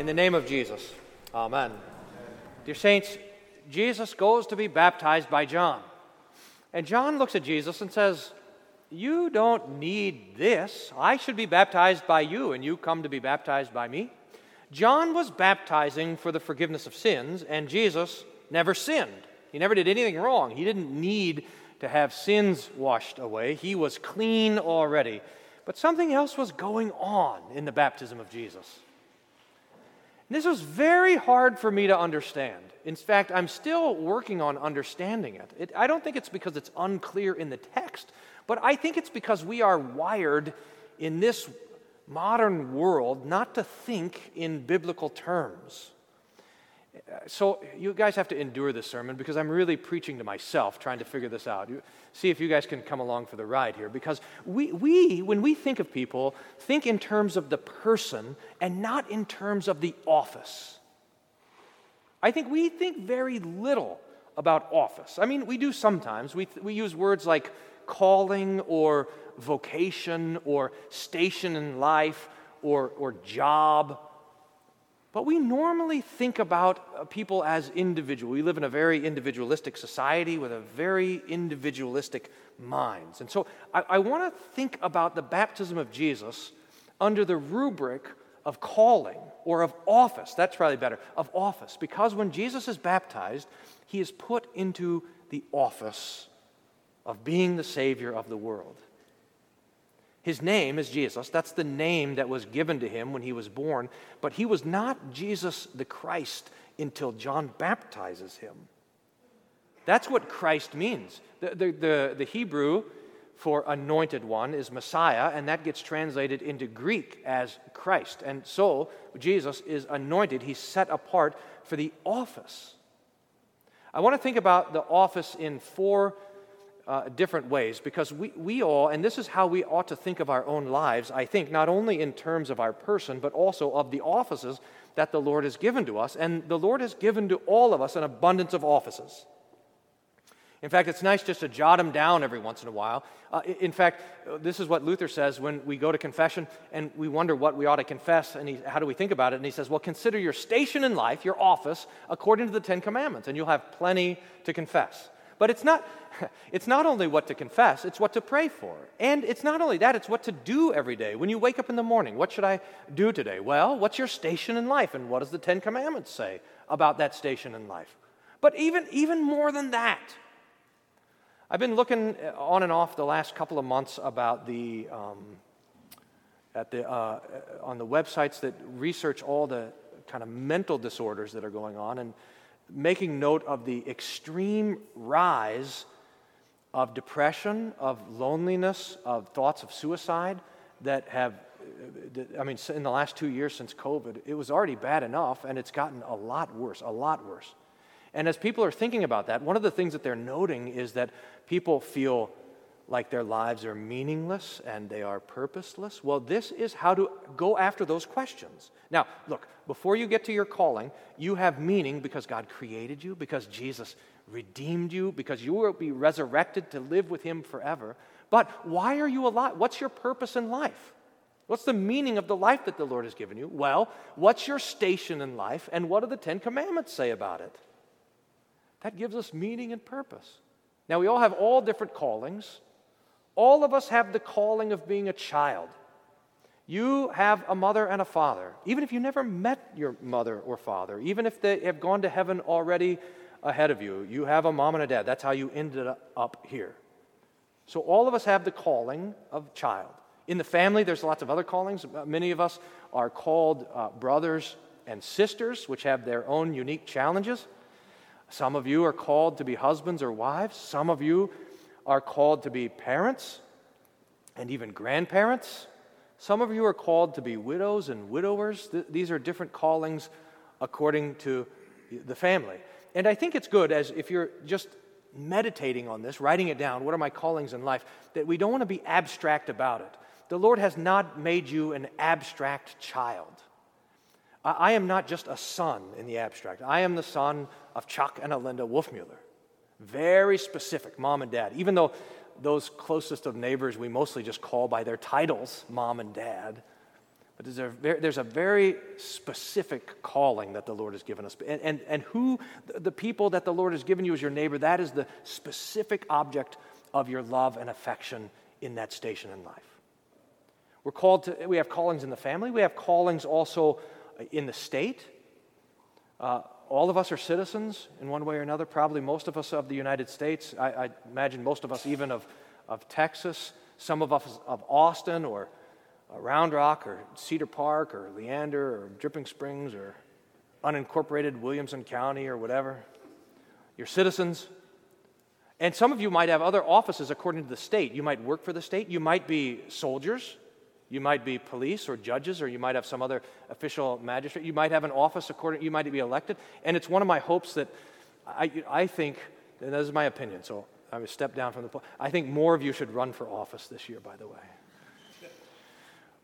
In the name of Jesus, amen. Dear saints, Jesus goes to be baptized by John. And John looks at Jesus and says, "You don't need this. I should be baptized by you, and you come to be baptized by me." John was baptizing for the forgiveness of sins, and Jesus never sinned. He never did anything wrong. He didn't need to have sins washed away. He was clean already. But something else was going on in the baptism of Jesus. And this was very hard for me to understand. In fact, I'm still working on understanding it. I don't think it's because it's unclear in the text, but I think it's because we are wired in this modern world not to think in biblical terms. So you guys have to endure this sermon because I'm really preaching to myself, trying to figure this out. See if you guys can come along for the ride here, because we when we think of people, think in terms of the person and not in terms of the office. I think we think very little about office. I mean, we do sometimes. We use words like calling or vocation or station in life or job. But we normally think about people as individual. We live in a very individualistic society with a very individualistic minds. And so I want to think about the baptism of Jesus under the rubric of calling or of office. That's probably better, of office. Because when Jesus is baptized, he is put into the office of being the Savior of the world. His name is Jesus. That's the name that was given to him when he was born. But he was not Jesus the Christ until John baptizes him. That's what Christ means. The Hebrew for anointed one is Messiah, and that gets translated into Greek as Christ. And so Jesus is anointed. He's set apart for the office. I want to think about the office in four different ways, because we all, and this is how we ought to think of our own lives, I think, not only in terms of our person, but also of the offices that the Lord has given to us. And the Lord has given to all of us an abundance of offices. In fact, it's nice just to jot them down every once in a while. In fact, this is what Luther says when we go to confession and we wonder what we ought to confess and how do we think about it. And he says, well, consider your station in life, your office, according to the Ten Commandments, and you'll have plenty to confess. But it's not only what to confess, it's what to pray for. And it's not only that, it's what to do every day. When you wake up in the morning, what should I do today? Well, what's your station in life? And what does the Ten Commandments say about that station in life? But even more than that, I've been looking on and off the last couple of months about the on the websites that research all the kind of mental disorders that are going on, and making note of the extreme rise of depression, of loneliness, of thoughts of suicide that have, I mean, in the last 2 years since COVID, it was already bad enough, and it's gotten a lot worse. And as people are thinking about that, one of the things that they're noting is that people feel like their lives are meaningless and they are purposeless. Well, this is how to go after those questions. Now, look, before you get to your calling, you have meaning because God created you, because Jesus redeemed you, because you will be resurrected to live with him forever. But why are you alive? What's your purpose in life? What's the meaning of the life that the Lord has given you? Well, what's your station in life, and what do the Ten Commandments say about it? That gives us meaning and purpose. Now, we all have all different callings. All of us have the calling of being a child. You have a mother and a father. Even if you never met your mother or father, even if they have gone to heaven already ahead of you, you have a mom and a dad. That's how you ended up here. So all of us have the calling of child. In the family, there's lots of other callings. Many of us are called brothers and sisters, which have their own unique challenges. Some of you are called to be husbands or wives. Some of you are called to be parents and even grandparents. Some of you are called to be widows and widowers. These are different callings according to the family. And I think it's good, as if you're just meditating on this, writing it down, what are my callings in life, that we don't want to be abstract about it. The Lord has not made you an abstract child. I am not just a son in the abstract. I am the son of Chuck and Alinda Wolfmueller. Very specific, mom and dad. Even though those closest of neighbors we mostly just call by their titles, mom and dad. But there's a very specific calling that the Lord has given us. And who the people that the Lord has given you as your neighbor, that is the specific object of your love and affection in that station in life. We're called to, we have callings in the family. We have callings also in the state. All of us are citizens in one way or another, probably most of us of the United States. I imagine most of us even of Texas, some of us of Austin or Round Rock or Cedar Park or Leander or Dripping Springs or unincorporated Williamson County or whatever. You're citizens. And some of you might have other offices according to the state. You might work for the state. You might be soldiers. You might be police or judges, or you might have some other official magistrate. You might have an office according, you might be elected. And it's one of my hopes that I think, and this is my opinion, so I would step down from the pulpit. I think more of you should run for office this year, by the way.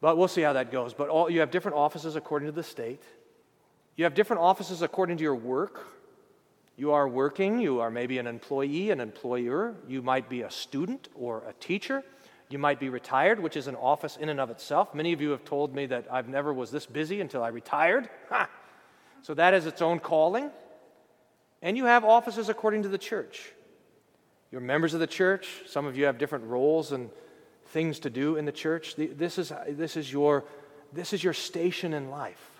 But we'll see how that goes. But you have different offices according to the state. You have different offices according to your work. You are working. You are maybe an employee, an employer. You might be a student or a teacher. You might be retired, which is an office in and of itself. Many of you have told me that I've never was this busy until I retired. Ha! So that is its own calling. And you have offices according to the church. You're members of the church. Some of you have different roles and things to do in the church. This is your station in life.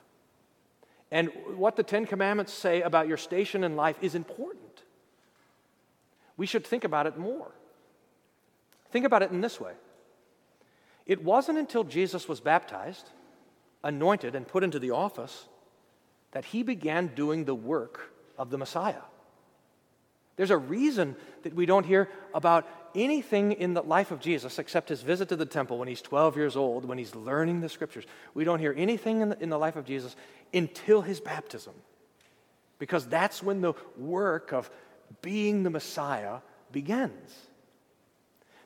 And what the Ten Commandments say about your station in life is important. We should think about it more. Think about it in this way. It wasn't until Jesus was baptized, anointed, and put into the office that he began doing the work of the Messiah. There's a reason that we don't hear about anything in the life of Jesus except his visit to the temple when he's 12 years old, when he's learning the scriptures. We don't hear anything in the life of Jesus until his baptism, because that's when the work of being the Messiah begins.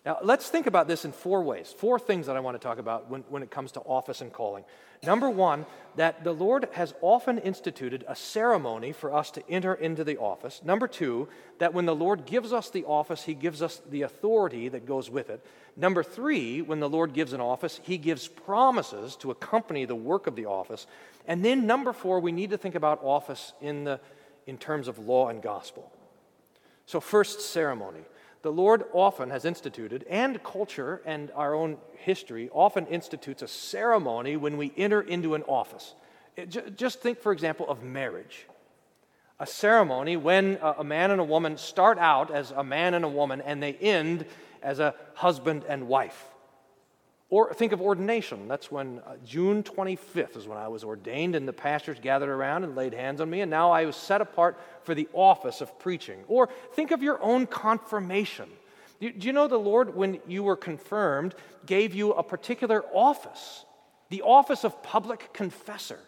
Now, let's think about this in four ways, four things that I want to talk about when it comes to office and calling. Number one, that the Lord has often instituted a ceremony for us to enter into the office. Number two, that when the Lord gives us the office, he gives us the authority that goes with it. Number three, when the Lord gives an office, he gives promises to accompany the work of the office. And then number four, we need to think about office in terms of law and gospel. So first, ceremony. The Lord often has instituted, and culture and our own history often institutes a ceremony when we enter into an office. Just think, for example, of marriage. A ceremony when a man and a woman start out as a man and a woman and they end as a husband and wife. Or think of ordination. That's when June 25th is when I was ordained, and the pastors gathered around and laid hands on me, and now I was set apart for the office of preaching. Or think of your own confirmation. Do you know the Lord, when you were confirmed, gave you a particular office, the office of public confessor,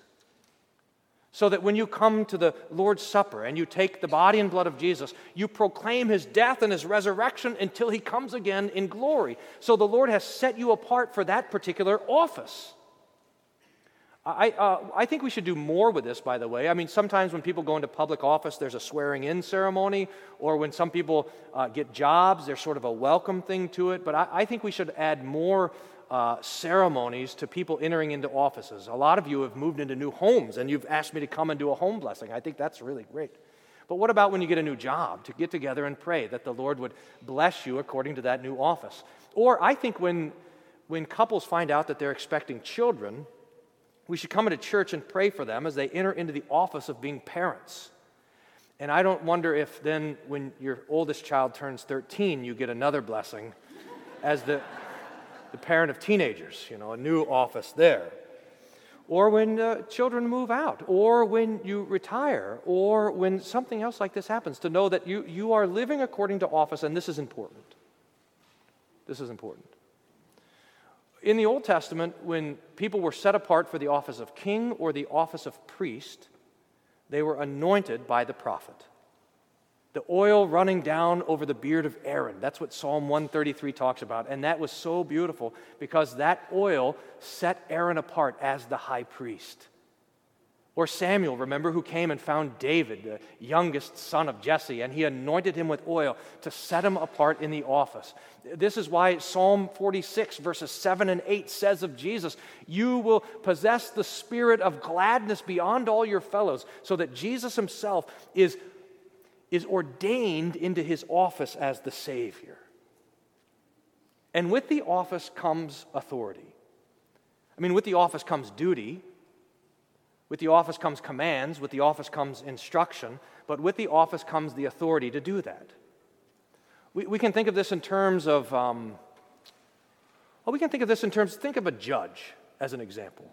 so that when you come to the Lord's Supper and you take the body and blood of Jesus, you proclaim his death and his resurrection until he comes again in glory. So the Lord has set you apart for that particular office. I think we should do more with this, by the way. I mean, sometimes when people go into public office, there's a swearing-in ceremony, or when some people get jobs, there's sort of a welcome thing to it. But I think we should add more ceremonies to people entering into offices. A lot of you have moved into new homes, and you've asked me to come and do a home blessing. I think that's really great. But what about when you get a new job, to get together and pray that the Lord would bless you according to that new office? Or I think when couples find out that they're expecting children, we should come into church and pray for them as they enter into the office of being parents. And I don't wonder if then when your oldest child turns 13, you get another blessing as the parent of teenagers, you know, a new office there. Or when children move out, or when you retire, or when something else like this happens, to know that you are living according to office, and this is important. This is important. In the Old Testament, when people were set apart for the office of king or the office of priest, they were anointed by the prophet. The oil running down over the beard of Aaron. That's what Psalm 133 talks about. And that was so beautiful because that oil set Aaron apart as the high priest. Or Samuel, remember, who came and found David, the youngest son of Jesse, and he anointed him with oil to set him apart in the office. This is why Psalm 46, verses 7 and 8 says of Jesus, "You will possess the spirit of gladness beyond all your fellows," so that Jesus himself is ordained into his office as the Savior. And with the office comes authority. I mean, with the office comes duty. With the office comes commands. With the office comes instruction. But with the office comes the authority to do that. We can think of this in terms of, think of a judge as an example.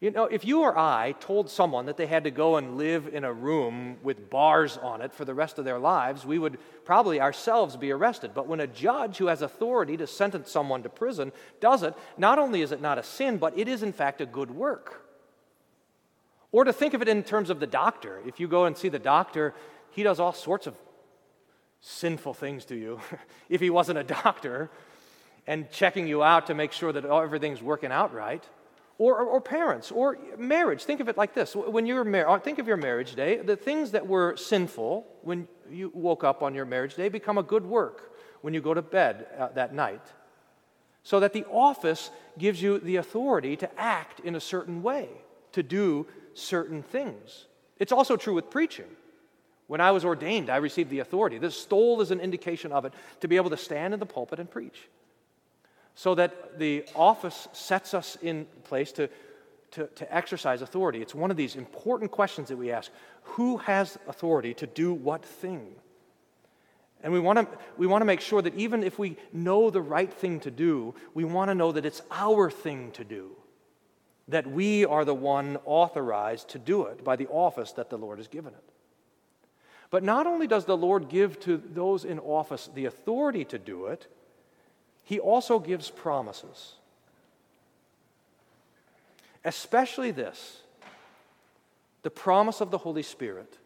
You know, if you or I told someone that they had to go and live in a room with bars on it for the rest of their lives, we would probably ourselves be arrested. But when a judge who has authority to sentence someone to prison does it, not only is it not a sin, but it is in fact a good work. Or to think of it in terms of the doctor. If you go and see the doctor, he does all sorts of sinful things to you if he wasn't a doctor and checking you out to make sure that everything's working out right. Or parents, or marriage. Think of it like this. When you're married, think of your marriage day. The things that were sinful when you woke up on your marriage day become a good work when you go to bed that night. So that the office gives you the authority to act in a certain way, to do certain things. It's also true with preaching. When I was ordained, I received the authority. This stole is an indication of it, to be able to stand in the pulpit and preach. So that the office sets us in place to exercise authority. It's one of these important questions that we ask. Who has authority to do what thing? And we want to make sure that even if we know the right thing to do, we want to know that it's our thing to do. That we are the one authorized to do it by the office that the Lord has given it. But not only does the Lord give to those in office the authority to do it, he also gives promises. Especially this, the promise of the Holy Spirit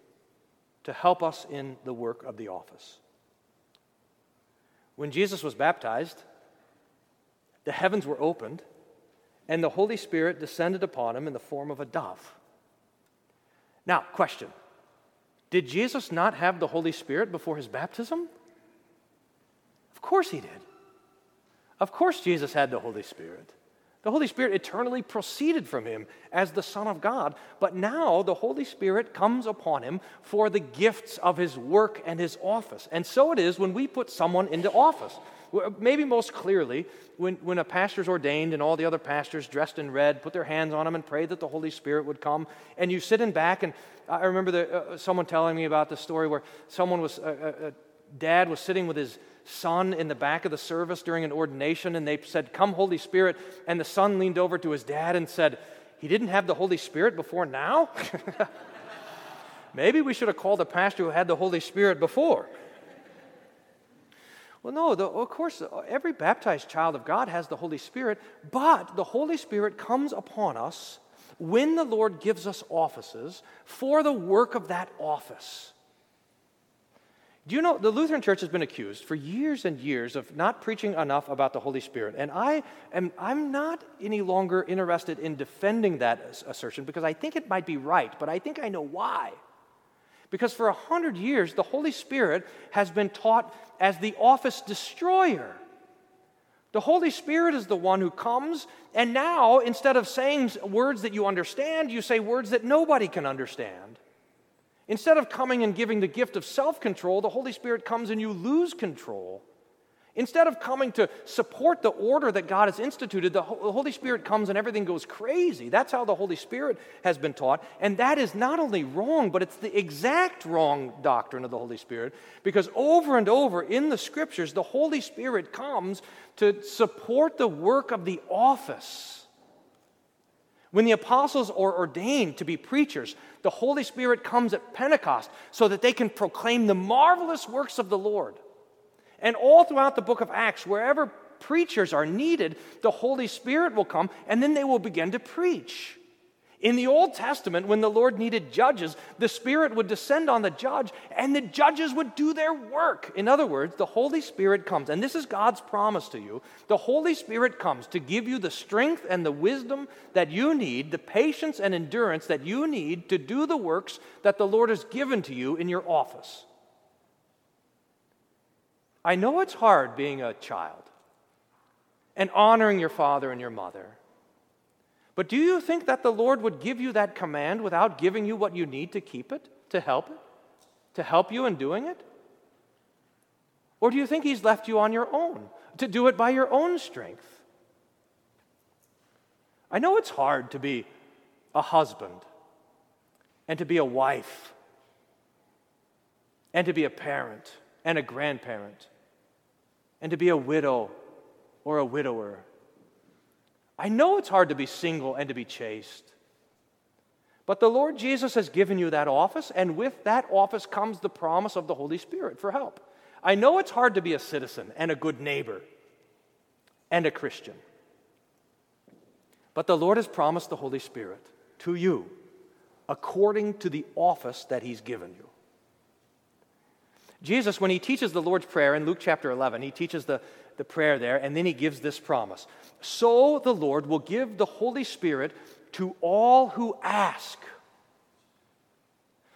to help us in the work of the office. When Jesus was baptized, the heavens were opened, and the Holy Spirit descended upon him in the form of a dove. Now, question. Did Jesus not have the Holy Spirit before his baptism? Of course he did. Of course Jesus had the Holy Spirit. The Holy Spirit eternally proceeded from him as the Son of God, but now the Holy Spirit comes upon him for the gifts of his work and his office. And so it is when we put someone into office. Maybe most clearly, when a pastor's ordained and all the other pastors dressed in red put their hands on him and prayed that the Holy Spirit would come, and you sit in back, and I remember someone telling me about this story where someone was, dad was sitting with his son in the back of the service during an ordination, and they said, "Come, Holy Spirit," and the son leaned over to his dad and said, "He didn't have the Holy Spirit before now?" Maybe we should have called a pastor who had the Holy Spirit before. Well, no, of course, every baptized child of God has the Holy Spirit, but the Holy Spirit comes upon us when the Lord gives us offices for the work of that office. Do you know, the Lutheran Church has been accused for years and years of not preaching enough about the Holy Spirit, and I'm not any longer interested in defending that assertion because I think it might be right, but I think I know why. Because for 100 years, the Holy Spirit has been taught as the office destroyer. The Holy Spirit is the one who comes, and now, instead of saying words that you understand, you say words that nobody can understand. Instead of coming and giving the gift of self-control, the Holy Spirit comes and you lose control. Instead of coming to support the order that God has instituted, the Holy Spirit comes and everything goes crazy. That's how the Holy Spirit has been taught. And that is not only wrong, but it's the exact wrong doctrine of the Holy Spirit, because over and over in the Scriptures, the Holy Spirit comes to support the work of the office. When the apostles are ordained to be preachers, the Holy Spirit comes at Pentecost so that they can proclaim the marvelous works of the Lord. And all throughout the book of Acts, wherever preachers are needed, the Holy Spirit will come, and then they will begin to preach. In the Old Testament, when the Lord needed judges, the Spirit would descend on the judge, and the judges would do their work. In other words, the Holy Spirit comes, and this is God's promise to you. The Holy Spirit comes to give you the strength and the wisdom that you need, the patience and endurance that you need to do the works that the Lord has given to you in your office. I know it's hard being a child and honoring your father and your mother. But do you think that the Lord would give you that command without giving you what you need to keep it, to help it, to help you in doing it? Or do you think He's left you on your own, to do it by your own strength? I know it's hard to be a husband and to be a wife and to be a parent and a grandparent and to be a widow or a widower. I know it's hard to be single and to be chaste. But the Lord Jesus has given you that office, and with that office comes the promise of the Holy Spirit for help. I know it's hard to be a citizen and a good neighbor and a Christian. But the Lord has promised the Holy Spirit to you according to the office that He's given you. Jesus, when He teaches the Lord's Prayer in Luke chapter 11, He teaches the prayer there, and then He gives this promise. So the Lord will give the Holy Spirit to all who ask.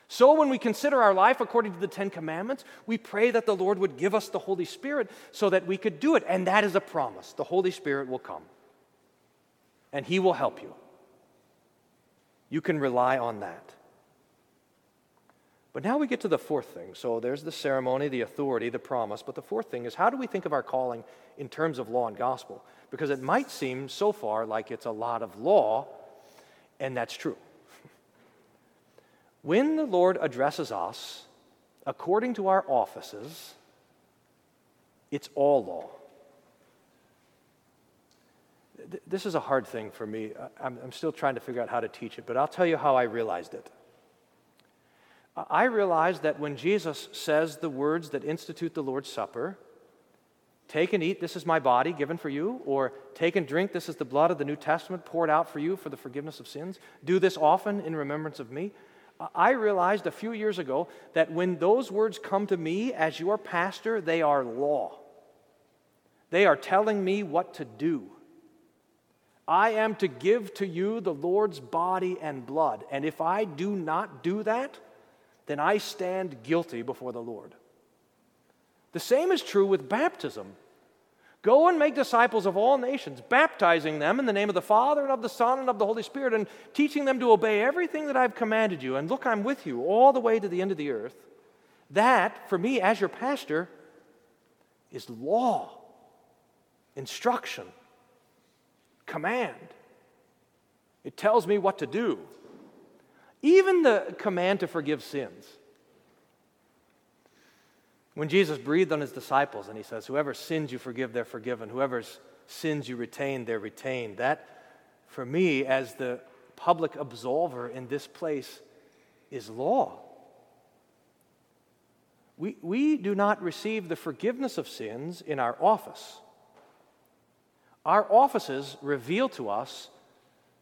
So when we consider our life according to the Ten Commandments, we pray that the Lord would give us the Holy Spirit so that we could do it. And that is a promise. The Holy Spirit will come, and He will help you. You can rely on that. But now we get to the fourth thing. So there's the ceremony, the authority, the promise. But the fourth thing is, how do we think of our calling in terms of law and gospel? Because it might seem so far like it's a lot of law, and that's true. When the Lord addresses us according to our offices, it's all law. This is a hard thing for me. I'm still trying to figure out how to teach it, but I'll tell you how I realized it. I realized that when Jesus says the words that institute the Lord's Supper, take and eat, this is my body given for you, or take and drink, this is the blood of the New Testament poured out for you for the forgiveness of sins, do this often in remembrance of me. I realized a few years ago that when those words come to me as your pastor, they are law. They are telling me what to do. I am to give to you the Lord's body and blood, and if I do not do that, then I stand guilty before the Lord. The same is true with baptism. Go and make disciples of all nations, baptizing them in the name of the Father and of the Son and of the Holy Spirit, and teaching them to obey everything that I've commanded you. And look, I'm with you all the way to the end of the earth. That, for me as your pastor, is law, instruction, command. It tells me what to do. Even the command to forgive sins. When Jesus breathed on His disciples and He says, whoever sins you forgive, they're forgiven. Whoever's sins you retain, they're retained. That, for me, as the public absolver in this place, is law. We do not receive the forgiveness of sins in our office. Our offices reveal to us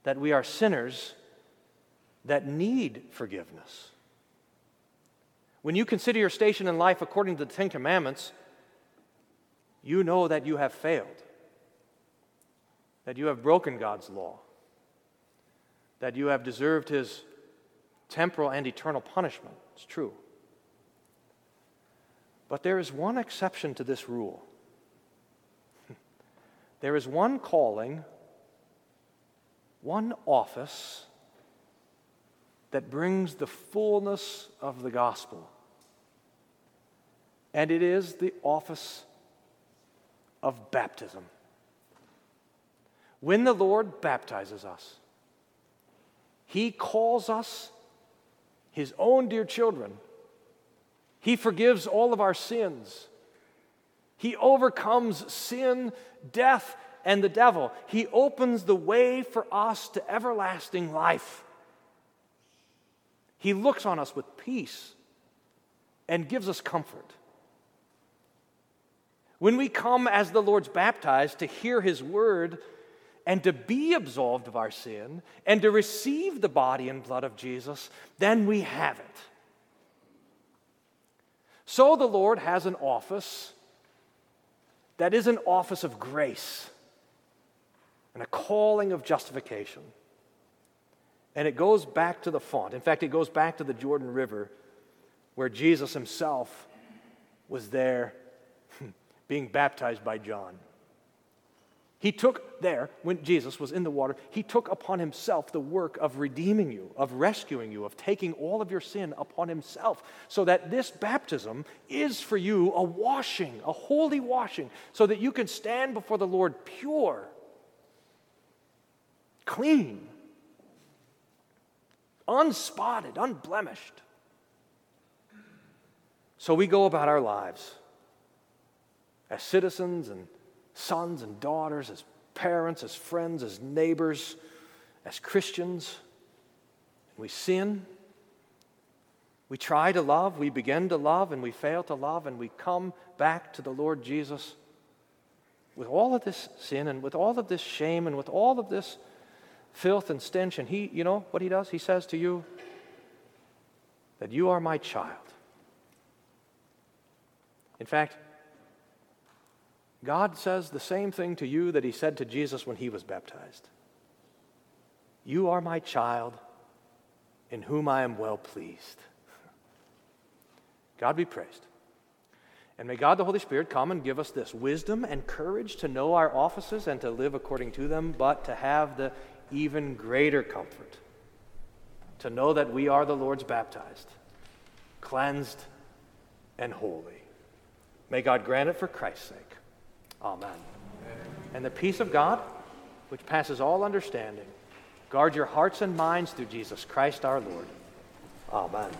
that we are sinners that need forgiveness. When you consider your station in life according to the Ten Commandments, you know that you have failed, that you have broken God's law, that you have deserved His temporal and eternal punishment. It's true. But there is one exception to this rule. There is one calling, one office that brings the fullness of the gospel. And it is the office of baptism. When the Lord baptizes us, He calls us His own dear children. He forgives all of our sins. He overcomes sin, death, and the devil. He opens the way for us to everlasting life. He looks on us with peace and gives us comfort. When we come as the Lord's baptized to hear His word, and to be absolved of our sin and to receive the body and blood of Jesus, then we have it. So the Lord has an office that is an office of grace and a calling of justification. And it goes back to the font. In fact, it goes back to the Jordan River where Jesus himself was there being baptized by John. When Jesus was in the water, he took upon himself the work of redeeming you, of rescuing you, of taking all of your sin upon himself, so that this baptism is for you a washing, a holy washing, so that you can stand before the Lord pure, clean, unspotted, unblemished. So we go about our lives as citizens and sons and daughters, as parents, as friends, as neighbors, as Christians. We sin. We try to love. We begin to love, and we fail to love, and we come back to the Lord Jesus with all of this sin and with all of this shame and with all of this filth and stench. And he, you know what he does? He says to you that you are my child. In fact, God says the same thing to you that he said to Jesus when he was baptized. You are my child, in whom I am well pleased. God be praised. And may God the Holy Spirit come and give us this wisdom and courage to know our offices and to live according to them, but to have the even greater comfort to know that we are the Lord's baptized, cleansed, and holy. May God grant it for Christ's sake. Amen. Amen. And the peace of God, which passes all understanding, guard your hearts and minds through Jesus Christ our Lord. Amen.